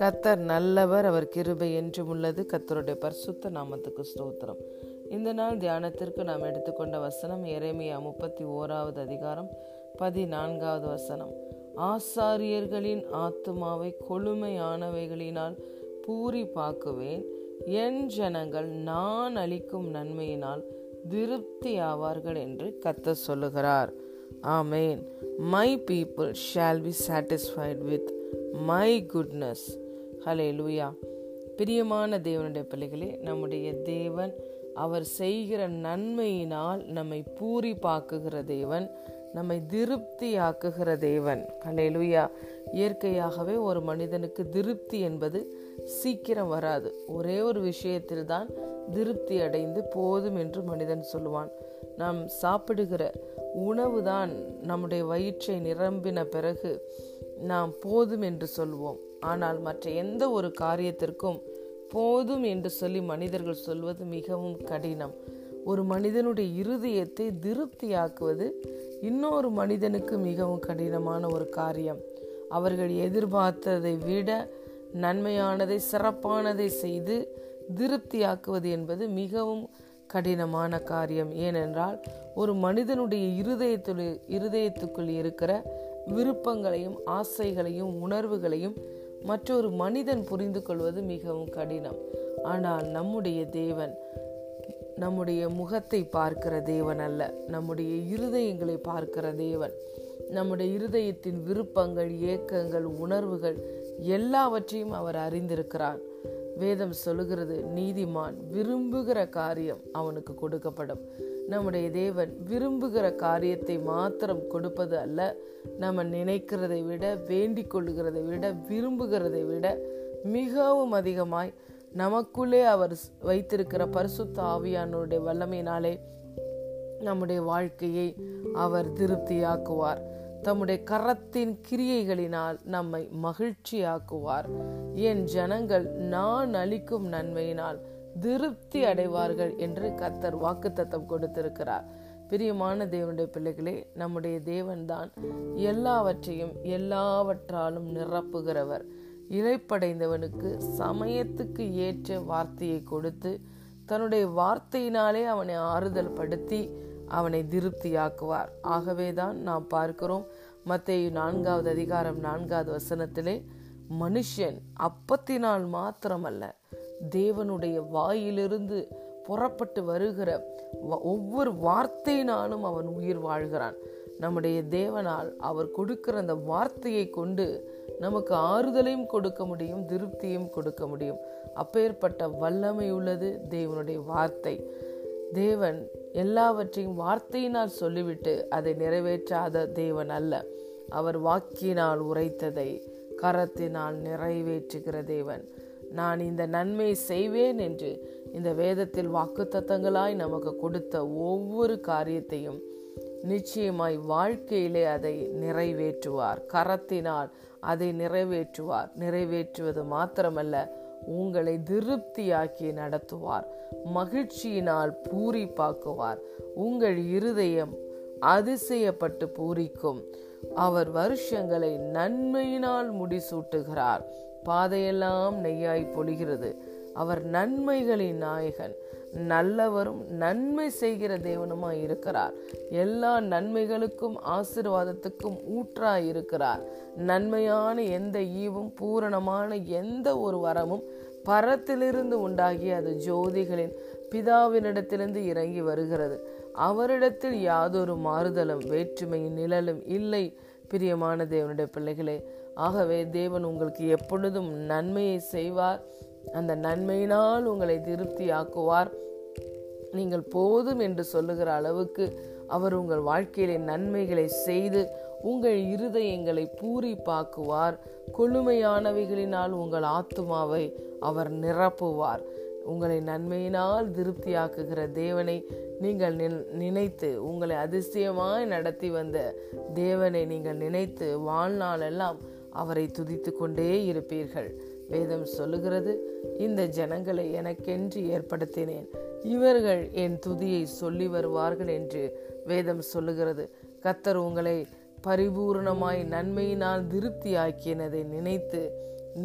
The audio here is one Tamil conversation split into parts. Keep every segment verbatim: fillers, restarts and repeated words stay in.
கர்த்தர் நல்லவர், அவர் கிருபை என்றும் உள்ளது. கர்த்தருடைய பரிசுத்த நாமத்துக்கு ஸ்தோத்திரம். இந்த நாள் தியானத்திற்கு நாம் எடுத்துக்கொண்ட வசனம் எரேமியா முப்பத்தி ஓராவது அதிகாரம் பதினான்காவது வசனம். ஆசாரியர்களின் ஆத்துமாவை கொழுமையானவைகளினால் பூரிப்பாக்குவேன், என் ஜனங்கள் நான் அளிக்கும் நன்மையினால் திருப்தி ஆவார்கள் என்று கர்த்தர் சொல்லுகிறார். Amen. My people shall be satisfied with my goodness. Hallelujah. பிரியமான தேவனுடைய பிள்ளைகளே, நம்முடைய தேவன் அவர் செய்கிற நன்மையினால் நம்மை பூரிப்பாக்குகிற தேவன், நம்மை திருப்தியாக்குகிற தேவன். ஹல்லேலூயா. இயற்கையாகவே ஒரு மனிதனுக்கு திருப்தி என்பது சீக்கிரம் வராது. ஒரே ஒரு விஷயத்தில் தான் திருப்தி அடைந்து போதும் என்று மனிதன் சொல்லுவான். நாம் சாப்பிடுகிற உணவு தான் நம்முடைய வயிற்றை நிரம்பின பிறகு நாம் போதும் என்று சொல்வோம். ஆனால் மற்ற எந்த ஒரு காரியத்திற்கும் போதும் என்று சொல்லி மனிதர்கள் சொல்வது மிகவும் கடினம். ஒரு மனிதனுடைய இருதயத்தை திருப்தியாக்குவது இன்னொரு மனிதனுக்கு மிகவும் கடினமான ஒரு காரியம். அவர்கள் எதிர்பார்த்ததை விட நன்மையானதை சிறப்பானதை செய்து திருப்தியாக்குவது என்பது மிகவும் கடினமான காரியம். ஏனென்றால் ஒரு மனிதனுடைய இருதயத்துள் இருதயத்துக்குள் இருக்கிற விருப்பங்களையும் ஆசைகளையும் உணர்வுகளையும் மற்றொரு மனிதன் புரிந்து கொள்வது மிகவும் கடினம். ஆனால் நம்முடைய தேவன் நம்முடைய முகத்தை பார்க்கிற தேவன் அல்ல, நம்முடைய இருதயங்களை பார்க்கிற தேவன். நம்முடைய இருதயத்தின் விருப்பங்கள், ஏக்கங்கள், உணர்வுகள் எல்லாவற்றையும் அவர் அறிந்திருக்கிறார். வேதம் சொல்லுகிறது, நீதிமான் விரும்புகிற காரியம் அவனுக்கு கொடுக்கப்படும். நம்முடைய தேவன் விரும்புகிற காரியத்தை மாத்திரம் கொடுப்பது அல்ல, நம்ம நினைக்கிறதை விட, வேண்டிக் கொள்ளுகிறதை விட, விரும்புகிறதை விட மிகவும் அதிகமாய் நமக்குள்ளே அவர் வைத்திருக்கிற பரிசுத்த ஆவியானவருடைய வல்லமையினாலே நம்முடைய வாழ்க்கையை அவர் திருப்தியாக்குவார். தம்முடைய கரத்தின் கிரியைகளினால் நம்மை மகிழ்ச்சியாக்குவார். என் ஜனங்கள் நான் அளிக்கும் நன்மையினால் திருப்தி அடைவார்கள் என்று கர்த்தர் வாக்குத்தத்தம் கொடுத்திருக்கிறார். பிரியமான தேவனுடைய பிள்ளைகளே, நம்முடைய தேவன்தான் எல்லாவற்றையும் எல்லாவற்றாலும் நிரப்புகிறவர். இளைப்படைந்தவனுக்கு சமயத்துக்கு ஏற்ற வார்த்தையை கொடுத்து தன்னுடைய வார்த்தையினாலே அவனை ஆறுதல் படுத்தி அவனை திருப்தியாக்குவார். ஆகவேதான் நாம் பார்க்கிறோம், மத்தேயு நான்காவது அதிகாரம் நான்காவது வசனத்திலே, மனுஷன் அப்பத்தினால் மாத்திரமல்ல, தேவனுடைய வாயிலிருந்து புறப்பட்டு வருகிற ஒவ்வொரு வார்த்தையினாலும் அவன் உயிர் வாழ்கிறான். நம்முடைய தேவனால் அவர் கொடுக்கிற அந்த வார்த்தையை கொண்டு நமக்கு ஆறுதலையும் கொடுக்க முடியும், திருப்தியும் கொடுக்க முடியும். அப்பேற்பட்ட வல்லமை உள்ளது தேவனுடைய வார்த்தை. தேவன் எல்லாவற்றையும் வார்த்தையினால் சொல்லிவிட்டு அதை நிறைவேற்றாத தேவன் அல்ல. அவர் வாக்கினால் உரைத்ததை கரத்தினால் நிறைவேற்றுகிற தேவன். நான் இந்த நன்மை செய்வேன் என்று இந்த வேதத்தில் வாக்குத்தத்தங்களாய் நமக்கு கொடுத்த ஒவ்வொரு காரியத்தையும் நிச்சயமாய் வாழ்க்கையிலே அதை நிறைவேற்றுவார். கரத்தினால் அதை நிறைவேற்றுவார். நிறைவேற்றுவது மாத்திரமல்ல, உங்களை திருப்தியாக்கி நடத்துவார். மகிழ்ச்சியினால் பூரிப்பாக்குவார். உங்கள் இருதயம் அதிசயப்பட்டு பூரிக்கும். அவர் வருஷங்களை நன்மையினால் முடிசூட்டுகிறார். பாதையெல்லாம் நெய்யாய் பொழிகிறது. அவர் நன்மைகளின் நாயகன், நல்லவரும் நன்மை செய்கிற தேவனுமாய் இருக்கிறார். எல்லா நன்மைகளுக்கும் ஆசீர்வாதத்துக்கும் ஊற்றாய் இருக்கிறார். நன்மையான எந்த ஈவும் பூரணமான எந்த ஒரு வரமும் பரத்திலிருந்து உண்டாகி அது ஜோதிகளின் பிதாவினிடத்திலிருந்து இறங்கி வருகிறது. அவரிடத்தில் யாதொரு மாறுதலும் வேற்றுமையின் நிழலும் இல்லை. பிரியமான தேவனுடைய பிள்ளைகளே, ஆகவே தேவன் உங்களுக்கு எப்பொழுதும் நன்மையை செய்வார். அந்த நன்மையினால் உங்களை திருப்தியாக்குவார். நீங்கள் போதும் என்று சொல்லுகிற அளவுக்கு அவர் உங்கள் வாழ்க்கையிலே நன்மைகளை செய்து உங்கள் இருதயங்களை பூரிப்பாக்குவார். கொழுமையானவைகளினால் உங்கள் ஆத்துமாவை அவர் நிரப்புவார். உங்களை நன்மையினால் திருப்தியாக்குகிற தேவனை நீங்கள் நினைத்து, உங்களை அதிசயமாய் நடத்தி வந்த தேவனை நீங்கள் நினைத்து வாழ்நாளெல்லாம் அவரை துதித்து கொண்டே இருப்பீர்கள். வேதம் சொல்லுகிறது, இந்த ஜனங்களை எனக்கென்று ஏற்படுத்தினேன், இவர்கள் என் துதியை சொல்லி வருவார்கள் என்று வேதம் சொல்லுகிறது. கர்த்தர் உங்களை பரிபூர்ணமாய் நன்மையினால் திருப்தியாக்கினதை நினைத்து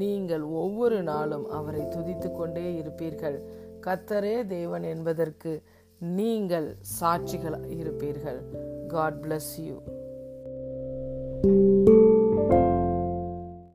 நீங்கள் ஒவ்வொரு நாளும் அவரை துதித்து கொண்டே இருப்பீர்கள். கர்த்தரே தேவன் என்பதற்கு நீங்கள் சாட்சிகளாக இருப்பீர்கள். God bless you.